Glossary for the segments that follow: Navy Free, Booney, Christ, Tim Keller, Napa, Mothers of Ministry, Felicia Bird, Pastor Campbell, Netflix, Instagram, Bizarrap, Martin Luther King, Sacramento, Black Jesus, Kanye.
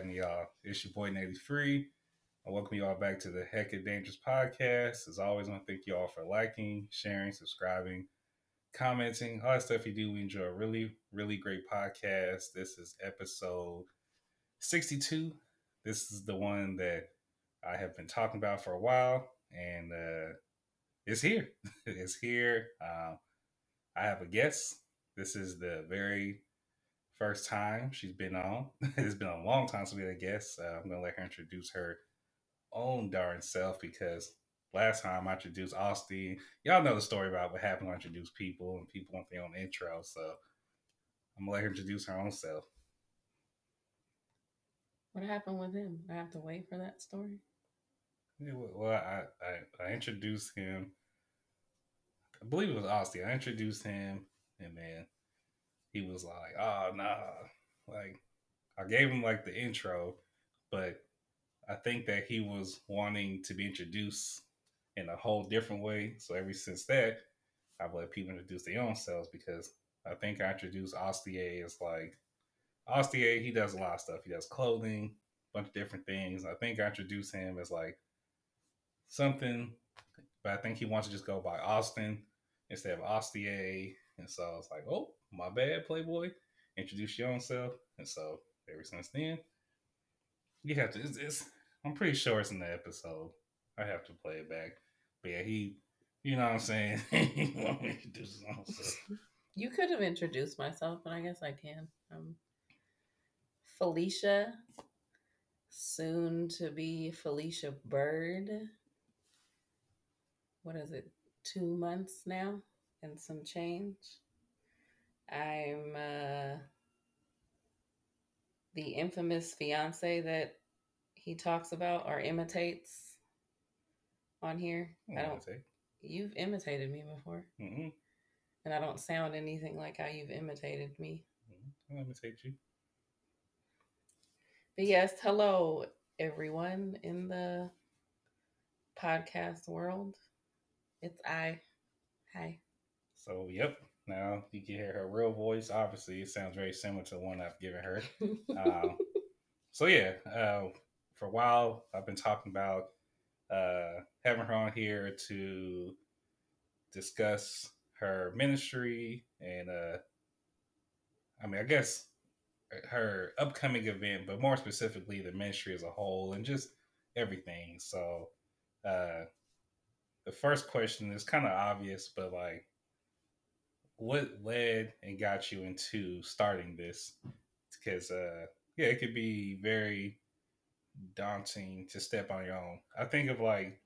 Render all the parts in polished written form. having y'all. It's your boy Navy Free. I welcome y'all back to the Heck of Dangerous podcast. As always, I want to thank y'all for liking, sharing, subscribing, commenting, all that stuff you do. We enjoy a really, really great podcast. This is episode 62. This is the one that I have been talking about for a while, and it's here. It's here. I have a guest. This is the very first time she's been on. It's been a long time since we had a guest. I'm going to let her introduce her own darn self, because last time I introduced Austin. Y'all know the story about what happened when I introduced people, and people want their own intro. So I'm going to let her introduce her own self. What happened with him? I have to wait for that story? Well, I introduced him. I believe it was Austin. I introduced him, and man, he was like, oh, nah. Like, I gave him like the intro, but I think that he was wanting to be introduced in a whole different way. So ever since that, I've let people introduce their own selves, because I think I introduced Austin as like, Austin, he does a lot of stuff. He does clothing, a bunch of different things. I think I introduced him as like something, but I think he wants to just go by Austin instead of Austin. And so I was like, oh, my bad, Playboy. Introduce your own self. And so ever since then, you have to, I'm pretty sure it's in the episode. I have to play it back. But yeah, he, you know what I'm saying? He wants me to introduce his own self. You could have introduced myself, but I guess I can. Felicia, soon to be Felicia Bird. What is it? 2 months now and some change. I'm the infamous fiance that he talks about or imitates on here. You've imitated me before. Mm-hmm. And I don't sound anything like how you've imitated me. Mm-hmm. I'll imitate you. But yes, hello everyone in the podcast world. It's I. Hi. So, yep. Now you can hear her real voice. Obviously, it sounds very similar to the one I've given her. So yeah, for a while I've been talking about having her on here to discuss her ministry and I guess her upcoming event, but more specifically the ministry as a whole and just everything. So the first question is kind of obvious, but like, what led and got you into starting this? Because it could be very daunting to step on your own. I think of like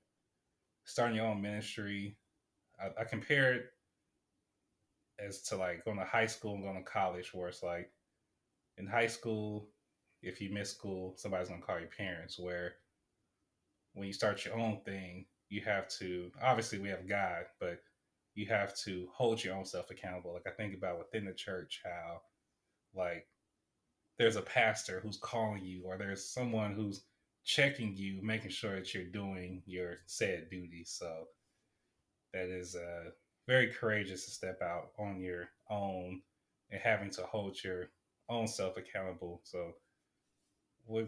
starting your own ministry, I compare it as to like going to high school and going to college, where it's like, in high school, if you miss school, somebody's going to call your parents, where when you start your own thing, you have to, obviously we have God, but you have to hold your own self accountable. Like I think about within the church, how like there's a pastor who's calling you, or there's someone who's checking you, making sure that you're doing your said duty. So that is very courageous to step out on your own and having to hold your own self accountable. So what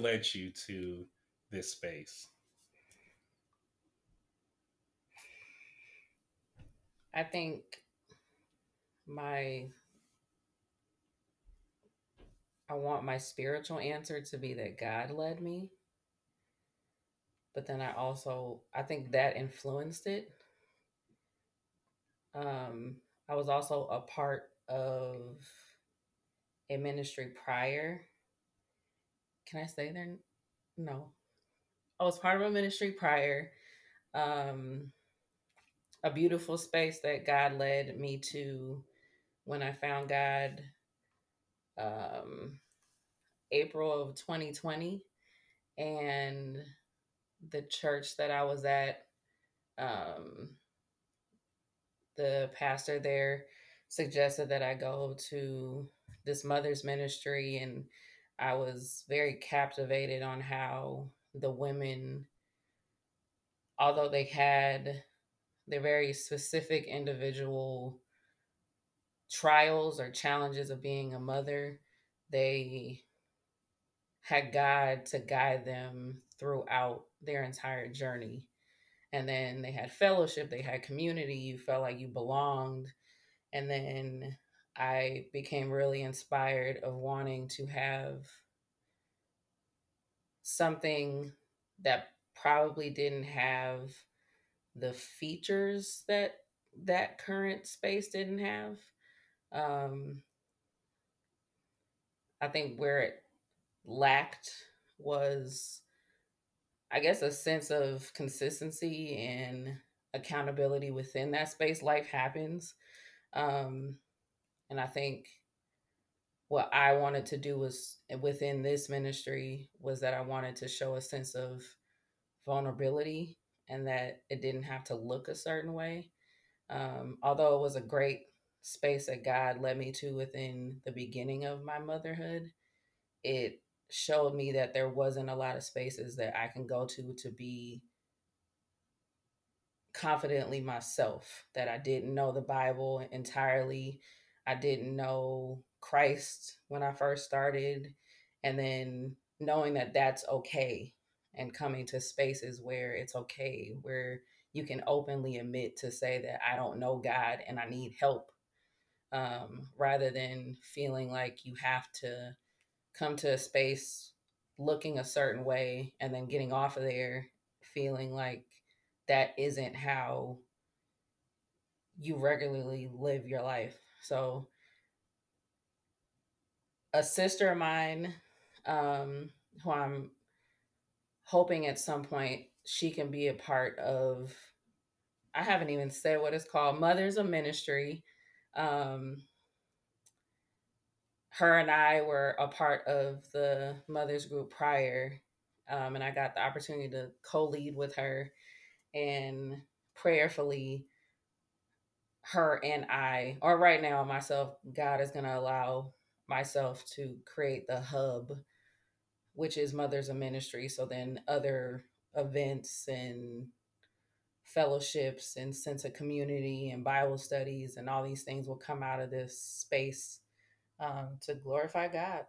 led you to this space? I think I want my spiritual answer to be that God led me, but then I think that influenced it. I was also a part of a ministry prior. Can I stay there? No. I was part of a ministry prior, a beautiful space that God led me to when I found God, April of 2020, and the church that I was at, the pastor there suggested that I go to this mother's ministry, and I was very captivated on how the women, although they had their very specific individual trials or challenges of being a mother, they had God to guide them throughout their entire journey. And then they had fellowship, they had community, you felt like you belonged. And then I became really inspired of wanting to have something that probably didn't have the features that that current space didn't have. I think where it lacked was, I guess, a sense of consistency and accountability within that space. Life happens. And I think what I wanted to do was within this ministry was that I wanted to show a sense of vulnerability and that it didn't have to look a certain way. Although it was a great space that God led me to within the beginning of my motherhood, it showed me that there wasn't a lot of spaces that I can go to be confidently myself, that I didn't know the Bible entirely. I didn't know Christ when I first started. And then knowing that that's okay and coming to spaces where it's okay, where you can openly admit to say that I don't know God and I need help, rather than feeling like you have to come to a space looking a certain way and then getting off of there feeling like that isn't how you regularly live your life. So a sister of mine, who I'm hoping at some point she can be a part of, I haven't even said what it's called, Mothers of Ministry. Her and I were a part of the mothers group prior, and I got the opportunity to co-lead with her, and prayerfully, her and I, or right now myself, God is going to allow myself to create the hub, which is Mothers of Ministry. So then other events and fellowships and sense of community and Bible studies and all these things will come out of this space. To glorify God.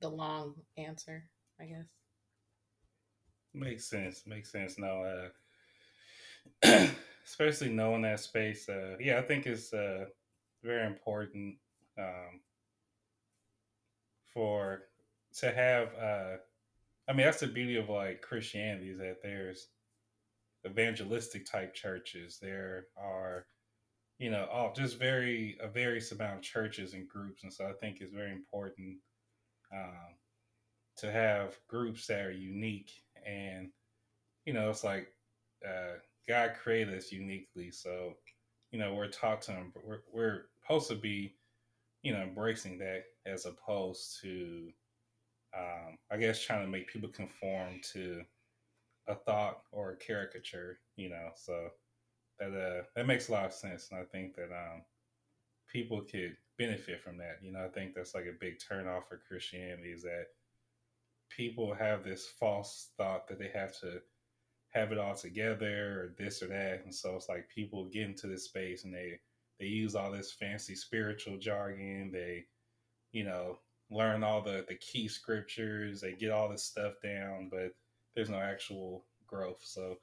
The long answer, I guess. Makes sense. No, especially knowing that space. I think it's very important that's the beauty of like Christianity, is that there's evangelistic type churches. There are a various amount of churches and groups. And so I think it's very important to have groups that are unique. And, it's like God created us uniquely. So, we're taught to, we're supposed to be, embracing that as opposed to, trying to make people conform to a thought or a caricature, so. That makes a lot of sense, and I think that people could benefit from that. I think that's like a big turnoff for Christianity, is that people have this false thought that they have to have it all together or this or that, and so it's like people get into this space and they use all this fancy spiritual jargon. They, learn all the key scriptures. They get all this stuff down, but there's no actual growth. So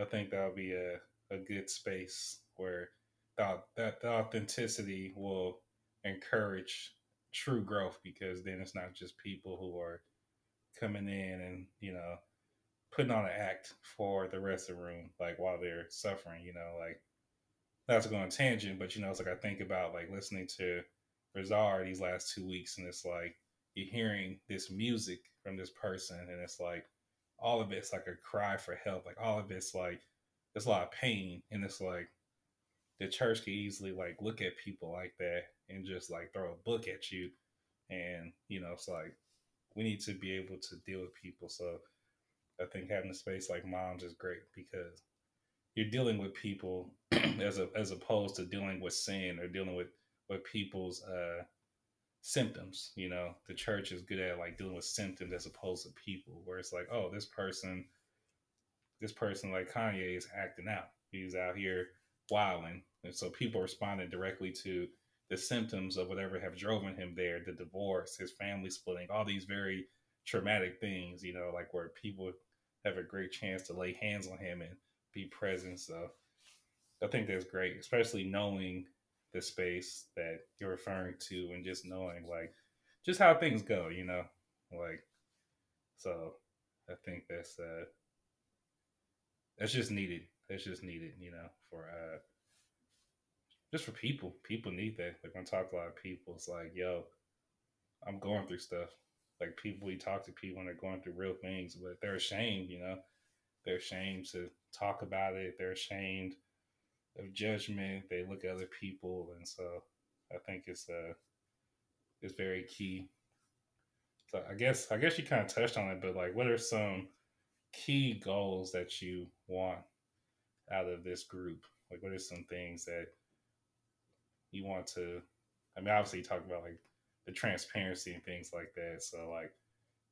I think that'll be a good space where the authenticity will encourage true growth, because then it's not just people who are coming in and, putting on an act for the rest of the room, like while they're suffering, like not to go on a tangent, but, it's like, I think about like listening to Bizarrap these last 2 weeks, and it's like, you're hearing this music from this person and it's like, all of it's like a cry for help. Like all of it's like, there's a lot of pain, and it's like the church could easily like look at people like that and just like throw a book at you, and it's like we need to be able to deal with people. So I think having a space like Moms is great, because you're dealing with people as opposed to dealing with sin or dealing with people's symptoms. The church is good at like dealing with symptoms as opposed to people, where it's like, oh, this person like Kanye is acting out. He's out here wilding. And so people responded directly to the symptoms of whatever have driven him there, the divorce, his family splitting, all these very traumatic things, you know, like where people have a great chance to lay hands on him and be present. So I think that's great, especially knowing the space that you're referring to and just knowing like just how things go, you know, like, so I think that's just needed. That's just needed, you know, for people. People need that. Like when I talk to a lot of people, it's like, yo, I'm going through stuff. Like people, we talk to people and they're going through real things, but they're ashamed, you know, they're ashamed to talk about it. They're ashamed of judgment. They look at other people. And so I think it's very key. So I guess you kind of touched on it, but like, what are some key goals that you want out of this group? Like, what are some things that you want to, I mean, obviously you talk about like the transparency and things like that. So like,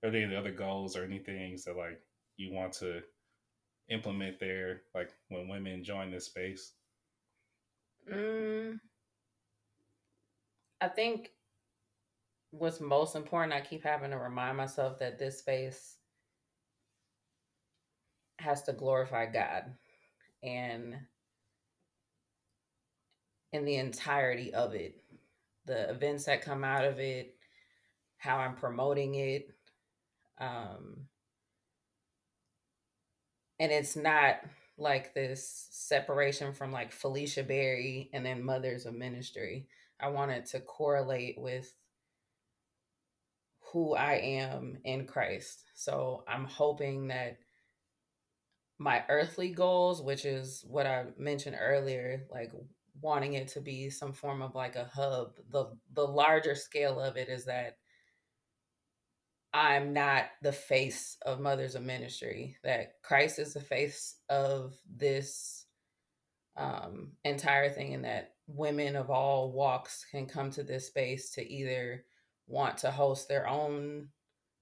are there any other goals or any things that like you want to implement there? Like when women join this space? I think what's most important, I keep having to remind myself that this space has to glorify God and in the entirety of it, the events that come out of it, how I'm promoting it. And it's not like this separation from like Felicia Bird and then Mothers of Ministry. I wanted to correlate with who I am in Christ. So I'm hoping that my earthly goals, which is what I mentioned earlier, like wanting it to be some form of like a hub, the larger scale of it is that I'm not the face of Mothers of Ministry, that Christ is the face of this entire thing, and that women of all walks can come to this space to either want to host their own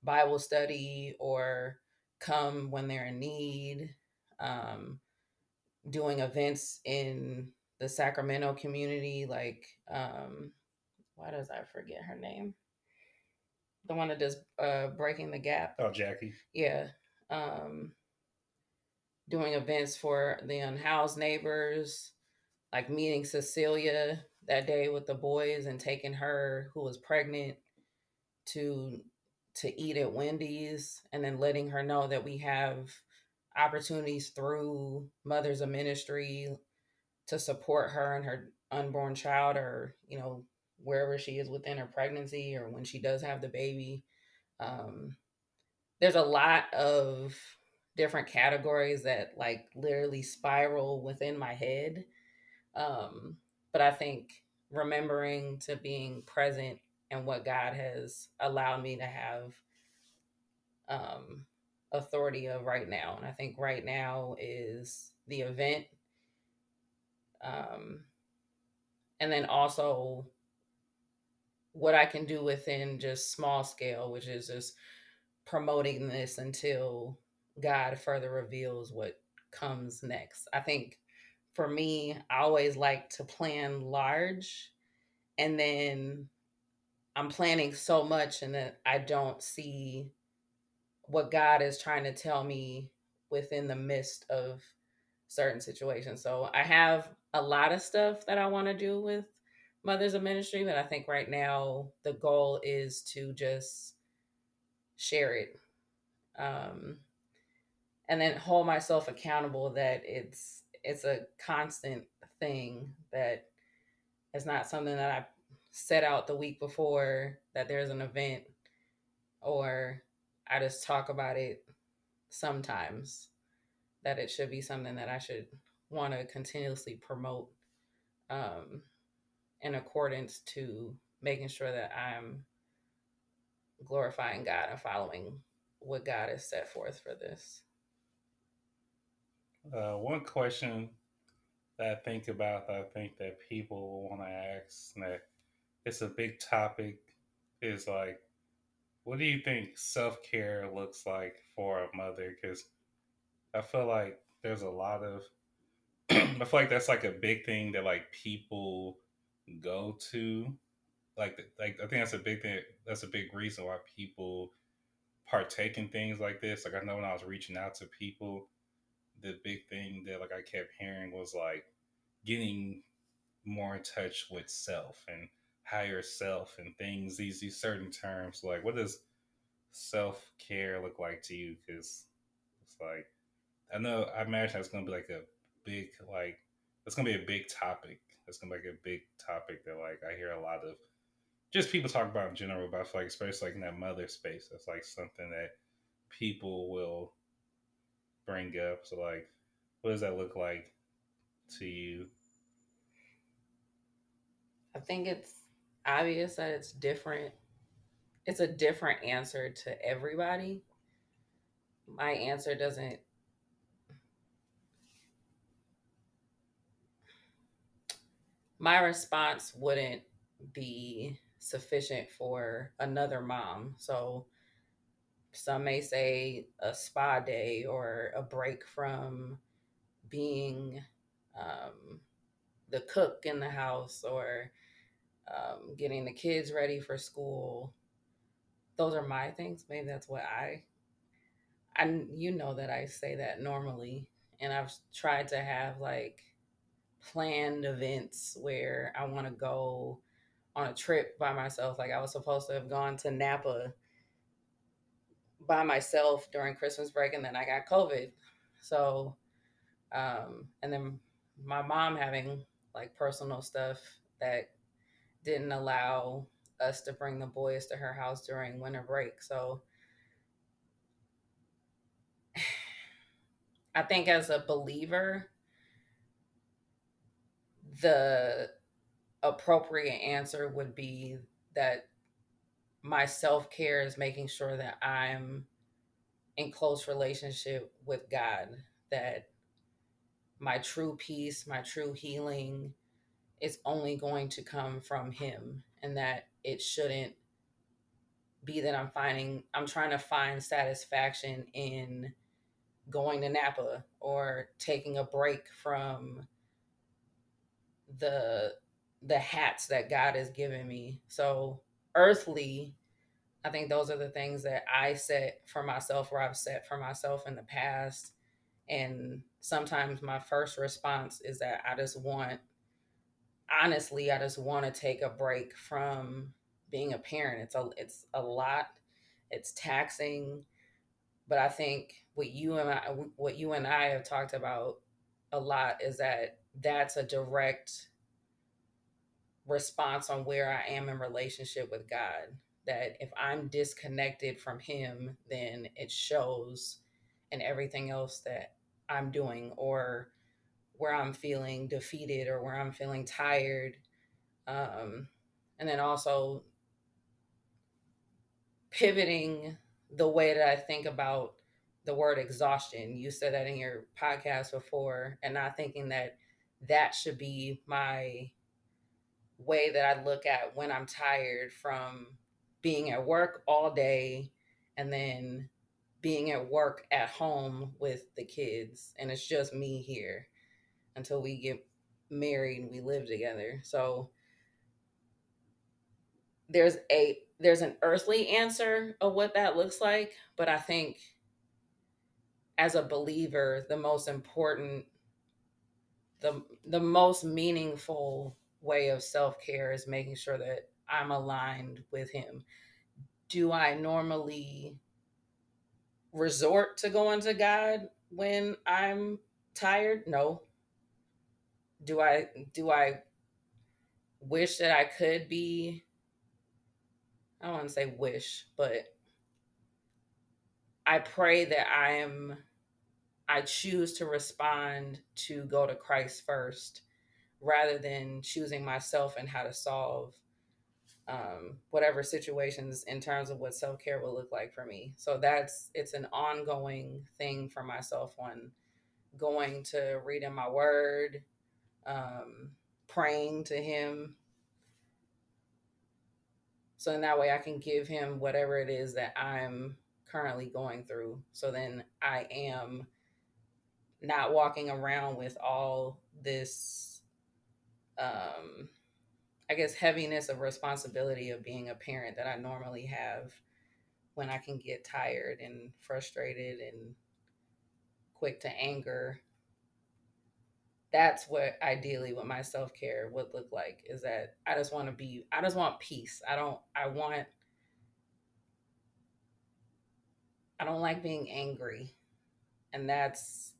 Bible study or come when they're in need, doing events in the Sacramento community, like, why does I forget her name? The one that does Breaking the Gap. Oh, Jackie. Yeah. Doing events for the unhoused neighbors, like meeting Cecilia that day with the boys and taking her, who was pregnant, to eat at Wendy's, and then letting her know that we have opportunities through Mothers of Ministry to support her and her unborn child, or, you know, wherever she is within her pregnancy or when she does have the baby. There's a lot of different categories that like literally spiral within my head. But I think remembering to being present and what God has allowed me to have authority of right now. And I think right now is the event. And then also what I can do within just small scale, which is just promoting this until God further reveals what comes next. I think for me, I always like to plan large, and then I'm planning so much and that I don't see what God is trying to tell me within the midst of certain situations. So I have a lot of stuff that I want to do with Mothers of Ministry, but I think right now the goal is to just share it. And then hold myself accountable that it's a constant thing, that it's not something that I set out the week before, that there's an event, or I just talk about it sometimes, that it should be something that I should want to continuously promote in accordance to making sure that I'm glorifying God and following what God has set forth for this. One question that I think about, that I think that people will want to ask, and that it's a big topic, is like, what do you think self-care looks like for a mother? Because I feel like there's a lot of, I feel like that's like a big thing that like people go to. Like I think that's a big thing. That's a big reason why people partake in things like this. Like, I know when I was reaching out to people, the big thing that, like, I kept hearing was, like, getting more in touch with self and higher self and things, these certain terms. Like, what does self-care look like to you? Because it's like, I imagine it's going to be like a big, like, it's going to be a big topic. It's going to be like a big topic that, like, I hear a lot of just people talk about in general, but I feel like especially like in that mother space, that's like something that people will bring up. So, like, what does that look like to you? I think it's obvious that it's different. It's a different answer to everybody. My answer doesn't. My response wouldn't be sufficient for another mom. So some may say a spa day or a break from being the cook in the house or getting the kids ready for school. Those are my things. Maybe that's what I you know that I say that normally. And I've tried to have like planned events where I want to go on a trip by myself. Like, I was supposed to have gone to Napa by myself during Christmas break. And then I got COVID. So, and then my mom having like personal stuff that didn't allow us to bring the boys to her house during winter break. So I think as a believer, the appropriate answer would be that my self-care is making sure that I'm in close relationship with God, that my true peace, my true healing is only going to come from him, and that it shouldn't be that I'm trying to find satisfaction in going to Napa or taking a break from the hats that God has given me. So earthly, I think those are the things that I set for myself or I've set for myself in the past. And sometimes my first response is that I just want to take a break from being a parent. It's a lot, it's taxing, but I think what you and I have talked about a lot is that that's a direct response on where I am in relationship with God. That if I'm disconnected from him, then it shows in everything else that I'm doing, or where I'm feeling defeated or where I'm feeling tired. And then also pivoting the way that I think about the word exhaustion. You said that in your podcast before, and not thinking that should be my way that I look at when I'm tired from being at work all day and then being at work at home with the kids. And it's just me here until we get married and we live together. So there's an earthly answer of what that looks like. But I think as a believer, the most important, the most meaningful way of self-care is making sure that I'm aligned with him. Do I normally resort to going to God when I'm tired? No. Do I wish that I could be, I don't want to say wish, but I pray that I choose to respond to go to Christ first, rather than choosing myself and how to solve whatever situations in terms of what self-care will look like for me. So it's an ongoing thing for myself on going to reading my word, praying to him. So in that way I can give him whatever it is that I'm currently going through. So then I am not walking around with all this I guess, heaviness of responsibility of being a parent that I normally have when I can get tired and frustrated and quick to anger. That's what ideally what my self-care would look like, is that I just want peace. I don't like being angry. And that's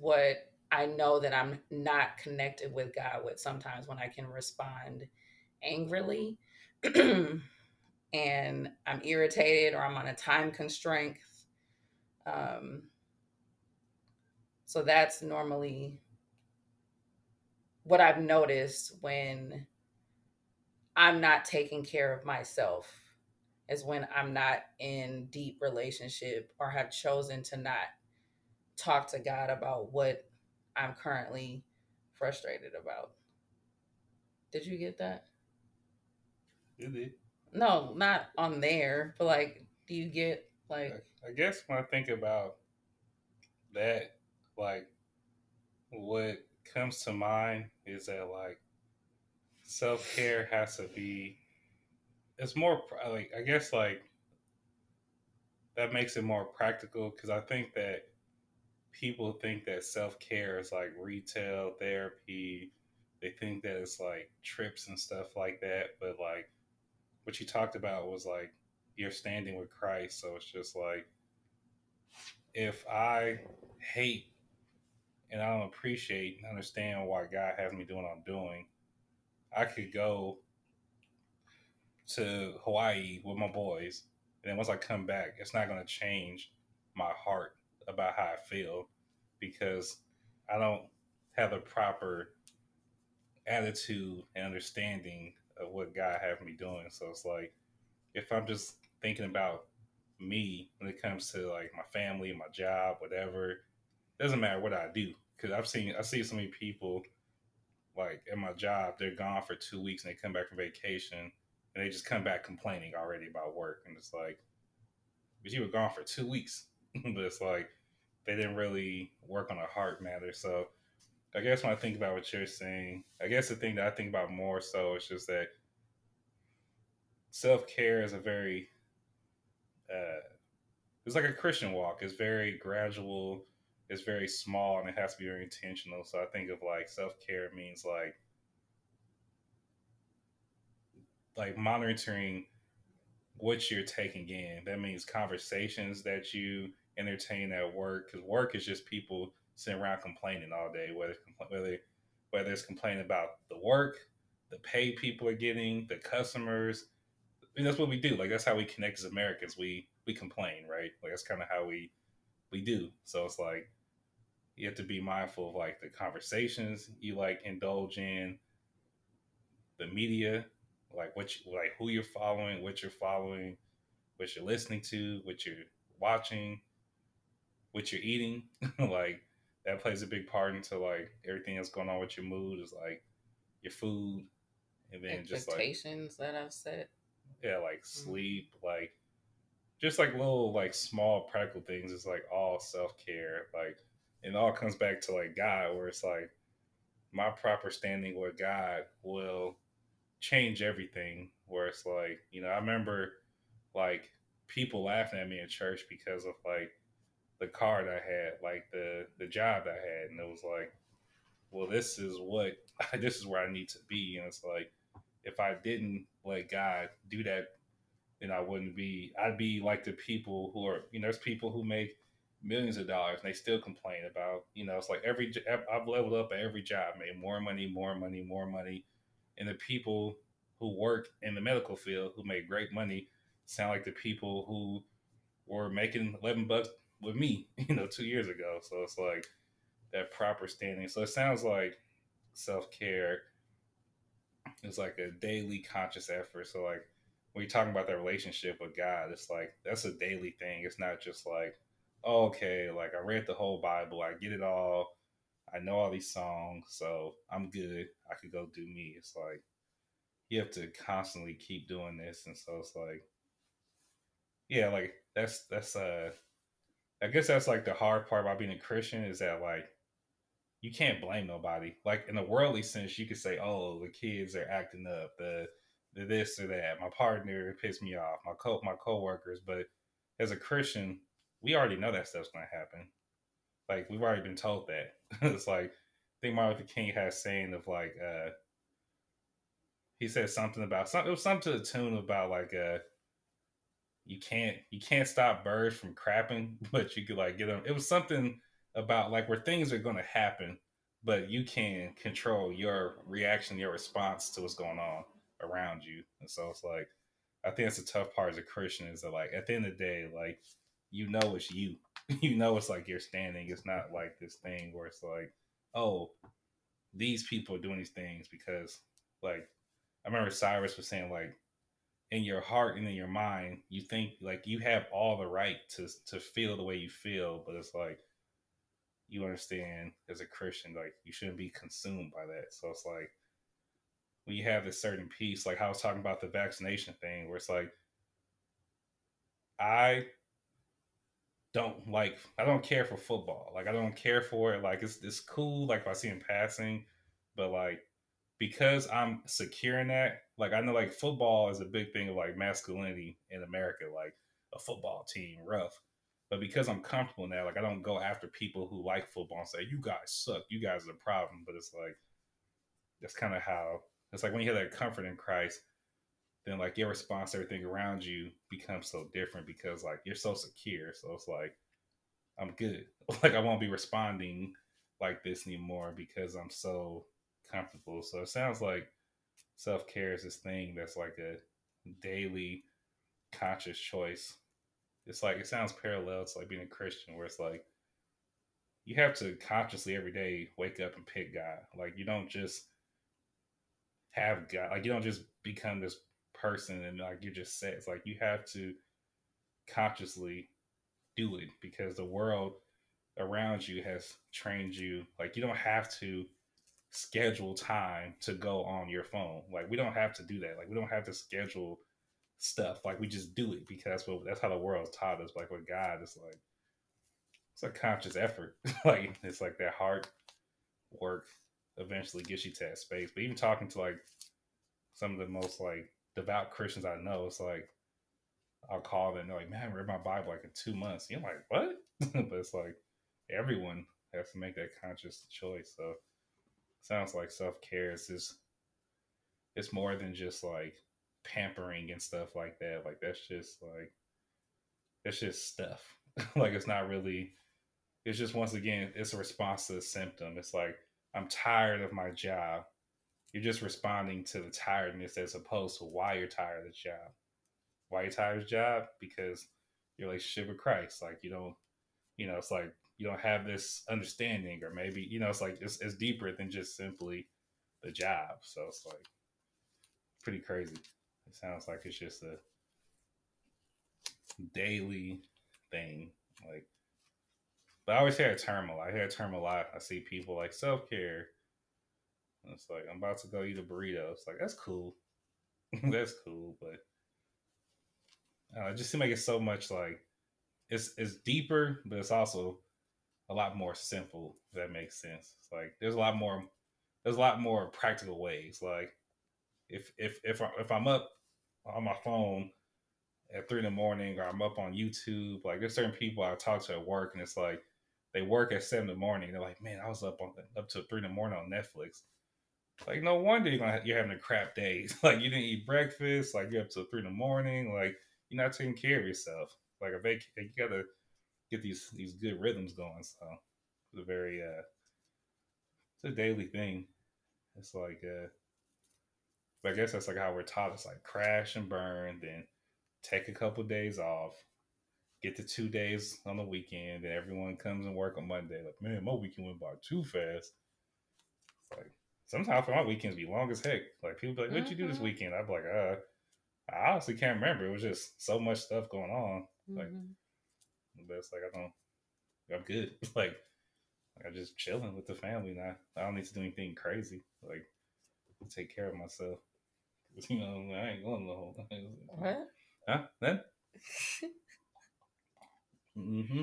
what I know that I'm not connected with God with sometimes, when I can respond angrily and I'm irritated or I'm on a time constraint. So that's normally what I've noticed when I'm not taking care of myself, is when I'm not in deep relationship or have chosen to not talk to God about what I'm currently frustrated about. Did you get that? You did. No, not on there, but do you get I guess when I think about that, what comes to mind is that self-care has to be, it's more that makes it more practical, because I think that people think that self-care is retail therapy. They think that it's trips and stuff like that. But what you talked about was you're standing with Christ. So it's just if I hate and I don't appreciate and understand why God has me doing what I'm doing, I could go to Hawaii with my boys, and then once I come back, it's not going to change my heart about how I feel, because I don't have the proper attitude and understanding of what God has me doing. So it's if I'm just thinking about me when it comes to my family, my job, whatever, it doesn't matter what I do, because I see so many people at my job, they're gone for 2 weeks and they come back from vacation and they just come back complaining already about work. And it's but you were gone for 2 weeks. But it's they didn't really work on a heart matter. So I guess when I think about what you're saying, I guess the thing that I think about more so is just that self-care is a very, it's like a Christian walk. It's very gradual. It's very small, and it has to be very intentional. So I think of self-care means monitoring what you're taking in. That means conversations that you entertain at work, because work is just people sitting around complaining all day, whether it's complaining about the work, the pay people are getting, the customers. I mean, that's what we do. That's how we connect as Americans. We complain, right? That's kind of how we do. So it's you have to be mindful of the conversations you indulge in, the media, who you're following, what you're listening to, what you're watching, what you're eating. That plays a big part into everything that's going on with your mood, is your food, and then just expectations that I've set. Yeah, sleep, just little small practical things is all self-care. And it all comes back to God, where it's my proper standing with God will change everything, where it's I remember people laughing at me in church because of the card I had, the job I had, and it was well, this is where I need to be. And it's if I didn't let God do that, then I'd be the people who are, there's people who make millions of dollars and they still complain about, it's I've leveled up at every job, made more money. And the people who work in the medical field who make great money sound like the people who were making $11 with me, 2 years ago. So it's that proper standing. So it sounds like self-care is a daily conscious effort. So when you're talking about that relationship with God, it's that's a daily thing. It's not just I read the whole Bible, I get it all, I know all these songs, so I'm good. I could go do me. It's you have to constantly keep doing this. And so it's that's I guess that's the hard part about being a Christian, is that you can't blame nobody. Like, in a worldly sense, you could say, oh, the kids are acting up, the this or that, my partner pissed me off, my co-workers. But as a Christian, we already know that stuff's going to happen. Like, we've already been told that. It's like, I think Martin Luther King has saying of like, he said something about something. It was something to the tune about like, you can't stop birds from crapping, but you could like get them. It was something about like where things are going to happen, but you can control your reaction, your response to what's going on around you. And so it's like, I think that's the tough part as a Christian, is that like at the end of the day, like, you know, it's you. You know, it's like you're standing. It's not like this thing where it's like, oh, these people are doing these things because, like, I remember Cyrus was saying, like, in your heart and in your mind, you think like you have all the right to feel the way you feel, but it's like, you understand as a Christian, like, you shouldn't be consumed by that. So it's like, when you have this certain piece, like I was talking about the vaccination thing, where it's like, I don't care for football. Like, I don't care for it. Like, it's cool, like, if I see him passing, but like, because I'm secure in that, like, I know, like, football is a big thing of like masculinity in America, like a football team, rough. But because I'm comfortable in that, like, I don't go after people who like football and say, you guys suck, you guys are the problem. But it's like, that's kind of how it's like when you have that comfort in Christ, then like your response to everything around you becomes so different because like you're so secure. So it's like, I'm good. Like, I won't be responding like this anymore because I'm so comfortable. So it sounds like self-care is this thing that's like a daily conscious choice. It's like, it sounds parallel to like being a Christian, where it's like you have to consciously every day wake up and pick God. Like, you don't just have God. Like, you don't just become this person and like you're just set. It's like you have to consciously do it because the world around you has trained you. Like, you don't have to schedule time to go on your phone. Like, we don't have to do that. Like, we don't have to schedule stuff. Like, we just do it because that's how the world taught us. Like, with God, it's like, it's a conscious effort. Like, it's like that hard work eventually gets you to that space. But even talking to like some of the most like devout Christians I know, it's like, I'll call them and they're like, man, I read my Bible like in 2 months. And you're like, what? But it's like, everyone has to make that conscious choice. So sounds like self-care is just, it's more than just like pampering and stuff like that. Like, that's just stuff. Like, it's not really, it's just, once again, it's a response to a symptom. It's like, I'm tired of my job. You're just responding to the tiredness as opposed to why you're tired of the job. Why you're tired of the job? Because your relationship with Christ. Like, you don't, you know, it's like, you don't have this understanding, or maybe, you know, it's like, it's deeper than just simply the job. So it's like pretty crazy. It sounds like it's just a daily thing. Like, but I always hear a term a lot. I hear a term a lot. I see people like self-care. And it's like, I'm about to go eat a burrito. It's like, that's cool. That's cool. But it just seems like it's so much like, it's deeper, but it's also a lot more simple, if that makes sense. It's like, there's a lot more practical ways. Like, if I'm up on my phone at 3 a.m, or I'm up on YouTube, like, there's certain people I talk to at work and it's like, they work at 7 a.m. They're like, man, I was up to 3 a.m. on Netflix. Like, no wonder you're having a crap day. Like, you didn't eat breakfast. Like, you're up till 3 a.m. Like, you're not taking care of yourself. Like, you gotta get these good rhythms going. So it's a very, it's a daily thing. It's like, but I guess that's like how we're taught. It's like crash and burn, then take a couple days off, get the 2 days on the weekend, and everyone comes and work on Monday. Like, man, my weekend went by too fast. It's like, sometimes my weekends be long as heck. Like, people be like, what'd you do this weekend? I'd be like, I honestly can't remember. It was just so much stuff going on. Like, but it's like, I'm good. Like, I'm just chilling with the family now. I don't need to do anything crazy. Like, I take care of myself. You know, I ain't going the whole thing. What? Huh? Then? Mm-hmm.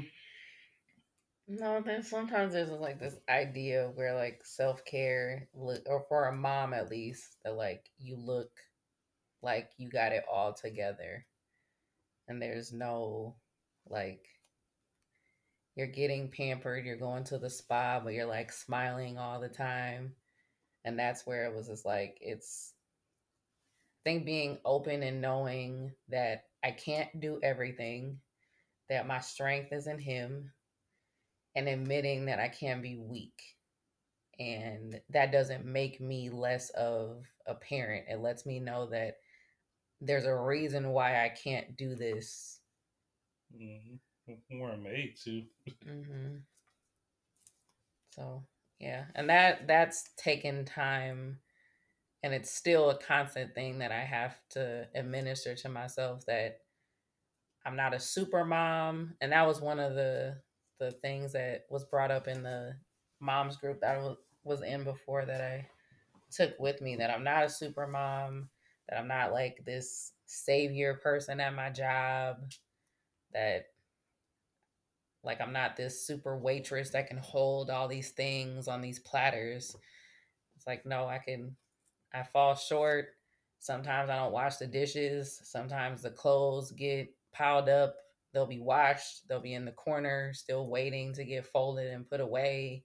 No, then sometimes there's like this idea where like self-care look, or for a mom at least, that like you look like you got it all together and there's no like you're getting pampered, you're going to the spa, but you're like smiling all the time. And that's where it was just like, it's, I think being open and knowing that I can't do everything, that my strength is in him, and admitting that I can be weak. And that doesn't make me less of a parent. It lets me know that there's a reason why I can't do this. Mm-hmm. We're made to. Mm-hmm. So, yeah. And that's taken time. And it's still a constant thing that I have to administer to myself, that I'm not a super mom. And that was one of the things that was brought up in the mom's group that I was in before, that I took with me, that I'm not a super mom, that I'm not like this savior person at my job, that like I'm not this super waitress that can hold all these things on these platters. It's like, no, I fall short. Sometimes I don't wash the dishes. Sometimes the clothes get piled up. They'll be washed. They'll be in the corner, still waiting to get folded and put away.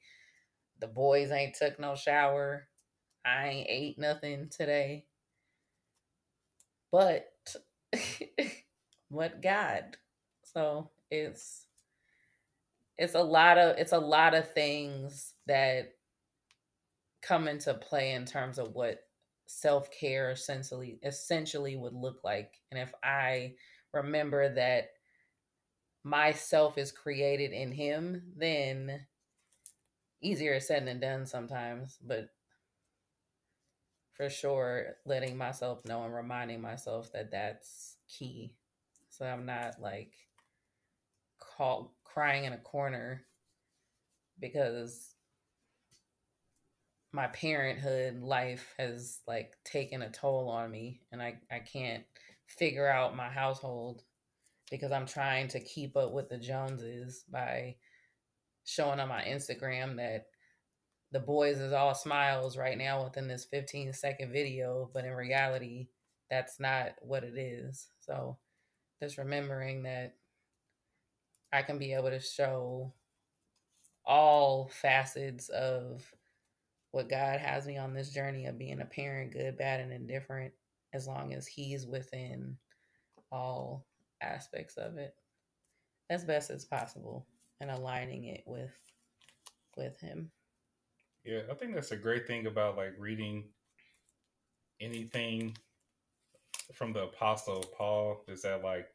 The boys ain't took no shower. I ain't ate nothing today. But what God? So it's a lot of things that come into play in terms of what self-care essentially would look like. And if I remember that myself is created in him, then easier said than done sometimes, but for sure letting myself know and reminding myself that that's key, so I'm not like crying in a corner because my parenthood life has like taken a toll on me, and I can't figure out my household because I'm trying to keep up with the Joneses by showing on my Instagram that the boys is all smiles right now within this 15-second video, but in reality, that's not what it is. So just remembering that I can be able to show all facets of what God has me on this journey of being a parent, good, bad, and indifferent, as long as he's within all aspects of it as best as possible and aligning it with him. Yeah, I think that's a great thing about like reading anything from the Apostle Paul, is that like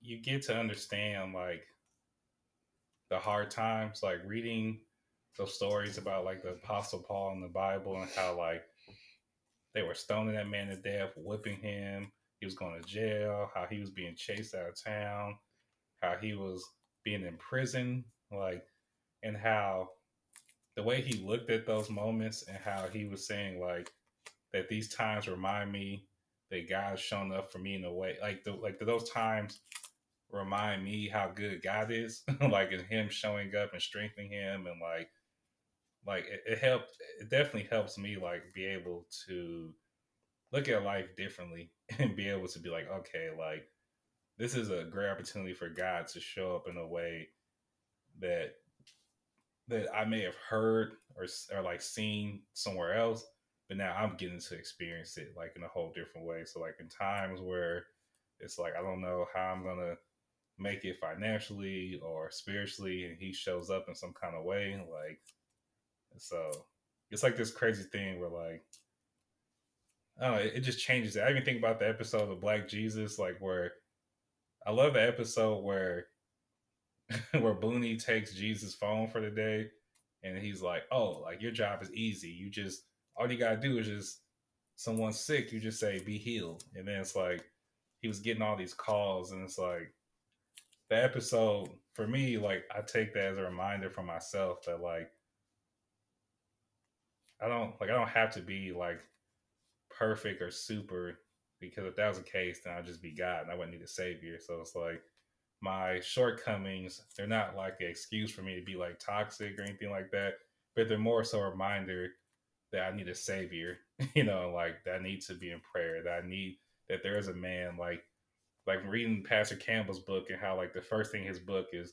you get to understand like the hard times, like reading those stories about like the Apostle Paul in the Bible and how like they were stoning that man to death, whipping him. He was going to jail, how he was being chased out of town, how he was being in prison, like, and how the way he looked at those moments and how he was saying like that these times remind me that God's shown up for me in a way, like those times remind me how good God is, like in him showing up and strengthening him, and like it definitely helps me like be able to look at life differently and be able to be like, okay, like this is a great opportunity for God to show up in a way that I may have heard or like seen somewhere else, but now I'm getting to experience it like in a whole different way. So like in times where it's like, I don't know how I'm going to make it financially or spiritually, and he shows up in some kind of way. Like, so it's like this crazy thing where like, oh, it just changes it. I even think about the episode of Black Jesus, like where I love the episode where Booney takes Jesus' phone for the day, and he's like, "Oh, like your job is easy. You just all you gotta do is just someone's sick, you just say be healed." And then it's like he was getting all these calls, and it's like the episode for me, like I take that as a reminder for myself that like I don't have to be like perfect or super, because if that was the case, then I'd just be God and I wouldn't need a savior. So it's like my shortcomings, they're not like an excuse for me to be like toxic or anything like that, but they're more so a reminder that I need a savior, you know, like that I need to be in prayer, that there is a man, like reading Pastor Campbell's book and how like the first thing in his book is,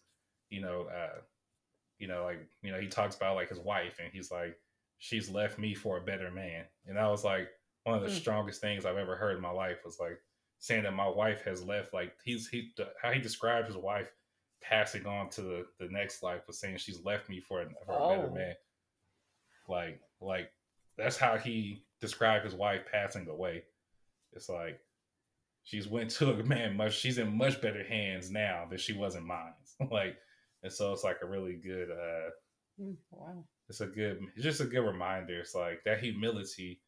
he talks about like his wife and he's like, she's left me for a better man. And that was like one of the strongest things I've ever heard in my life, was like saying that my wife has left, like how he describes his wife passing on to the next life was saying she's left me for a better man. Like that's how he described his wife passing away. It's like, she's went to a man she's in much better hands now than she was in mine. Like, and so it's like a really good, it's just a good reminder. It's like that humility.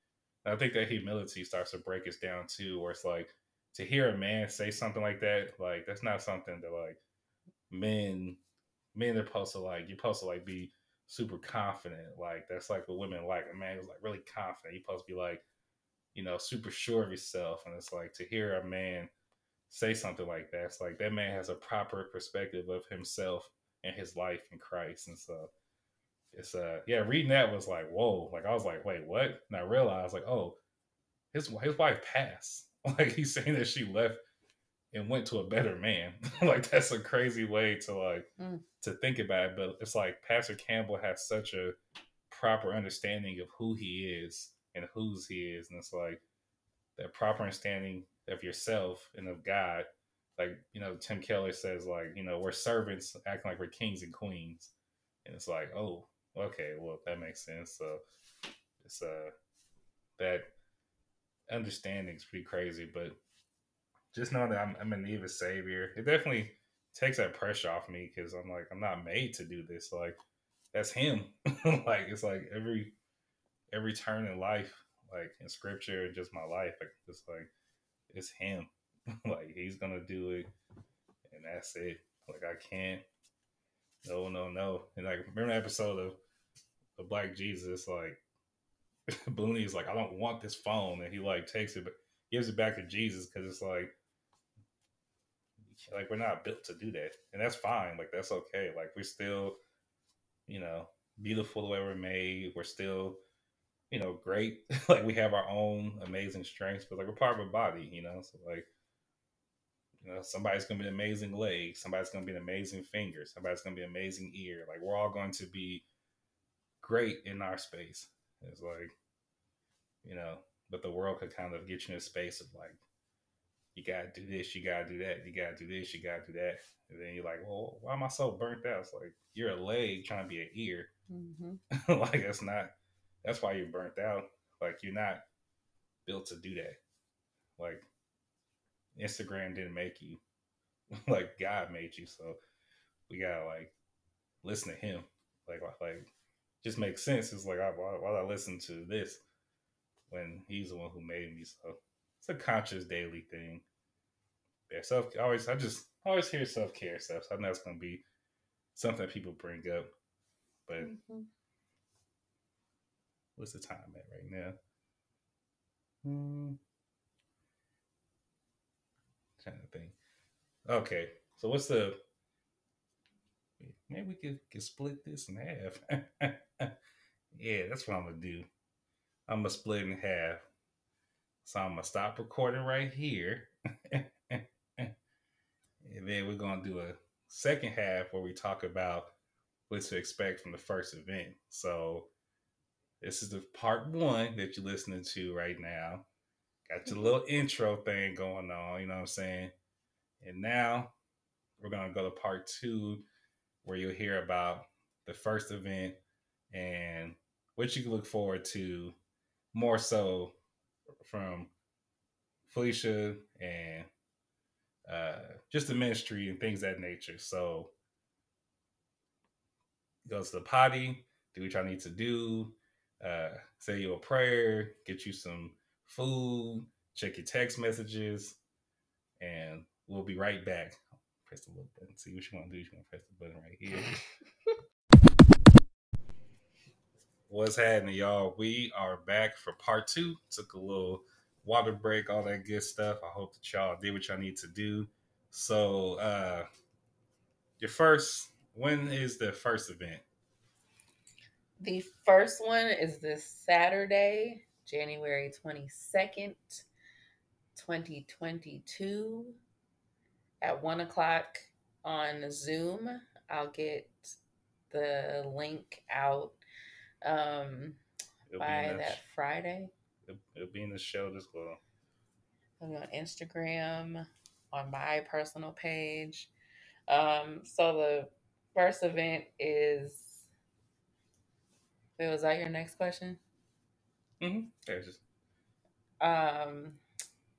I think that humility starts to break us down too, where it's like, to hear a man say something like that, like that's not something that like men are supposed to like. You're supposed to like be super confident. Like that's like what women like. A man who's like really confident. You're supposed to be like, super sure of yourself. And it's like, to hear a man say something like that, it's like that man has a proper perspective of himself and his life in Christ. And so it's reading that was like, whoa. Like I was like, wait, what? And I realized like, oh, his wife passed. Like he's saying that she left and went to a better man. Like that's a crazy way to to think about it. But it's like Pastor Campbell has such a proper understanding of who he is and whose he is. And it's like that proper understanding of yourself and of God. Like, Tim Keller says like, we're servants acting like we're kings and queens. And it's like, oh, okay, well, that makes sense. So it's that understanding is pretty crazy, but just know that I'm in need of a savior. It definitely takes that pressure off me, because I'm like, I'm not made to do this. Like that's him. Like it's like every turn in life, like in scripture, just my life, like it's him. Like he's gonna do it, and that's it. Like I can't. No. And like remember the episode of Black Jesus, like Boone's like, I don't want this phone, and he like takes it, but gives it back to Jesus, because it's like we're not built to do that, and that's fine. Like that's okay. Like we're still, beautiful the way we're made. We're still, great. Like we have our own amazing strengths, but like we're part of a body, So like, somebody's gonna be an amazing leg, somebody's gonna be an amazing finger, somebody's gonna be an amazing ear. Like we're all going to be great in our space. It's like, but the world could kind of get you in a space of like, you gotta do this, you gotta do that, you gotta do this, you gotta do that. And then you're like, well, why am I so burnt out? It's like, you're a leg trying to be an ear. Mm-hmm. Like that's why you're burnt out. Like you're not built to do that. Like Instagram didn't make you. Like God made you. So we gotta like, listen to him. Like, just makes sense. It's like, why do I listen to this when he's the one who made me? So it's a conscious daily thing. Yeah, I always hear self-care stuff. So I know it's gonna be something that people bring up, but what's the time at right now? Trying to think. Okay, so what's the? Maybe we could split this in half. Yeah, that's what I'm going to do. I'm going to split it in half. So I'm going to stop recording right here. And then we're going to do a second half where we talk about what to expect from the first event. So this is the part one that you're listening to right now. Got your little intro thing going on, you know what I'm saying? And now we're going to go to part two, where you'll hear about the first event and what you can look forward to more so from Felicia and just the ministry and things of that nature. So go to the potty, do what y'all need to do, say your prayer, get you some food, check your text messages, and we'll be right back. Press the little button. See what you want to do. You want to press the button right here. What's happening, y'all? We are back for part two. Took a little water break, all that good stuff. I hope that y'all did what y'all need to do. So When is the first event? The first one is this Saturday, January 22nd, 2022 at 1:00 on Zoom. I'll get the link out by that Friday. It'll be in the show as well. I'll be on Instagram, on my personal page. So the first event is, was that your next question? Mm-hmm. There's